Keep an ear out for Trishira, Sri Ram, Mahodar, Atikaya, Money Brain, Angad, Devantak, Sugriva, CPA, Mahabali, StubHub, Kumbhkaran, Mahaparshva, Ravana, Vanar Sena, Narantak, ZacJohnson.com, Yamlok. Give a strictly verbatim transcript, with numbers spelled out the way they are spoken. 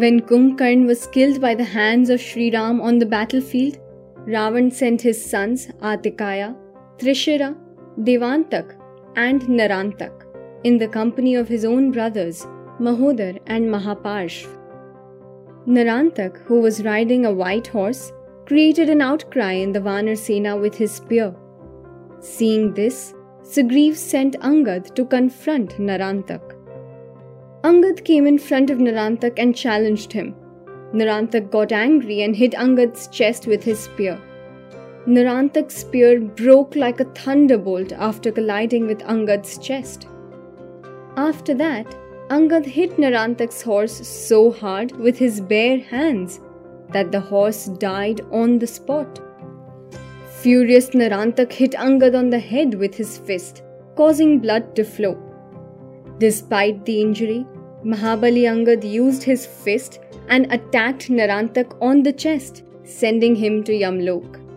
When Kumbhkaran was killed by the hands of Sri Ram on the battlefield, Ravana sent his sons Atikaya, Trishira, Devantak and Narantak in the company of his own brothers Mahodar and Mahaparshva. Narantak, who was riding a white horse, created an outcry in the Vanar Sena with his spear. Seeing this, Sugriva sent Angad to confront Narantak. Angad came in front of Narantak and challenged him. Narantak got angry and hit Angad's chest with his spear. Narantak's spear broke like a thunderbolt after colliding with Angad's chest. After that, Angad hit Narantak's horse so hard with his bare hands that the horse died on the spot. Furious, Narantak hit Angad on the head with his fist, causing blood to flow. Despite the injury, Mahabali Angad used his fist and attacked Narantak on the chest, sending him to Yamlok.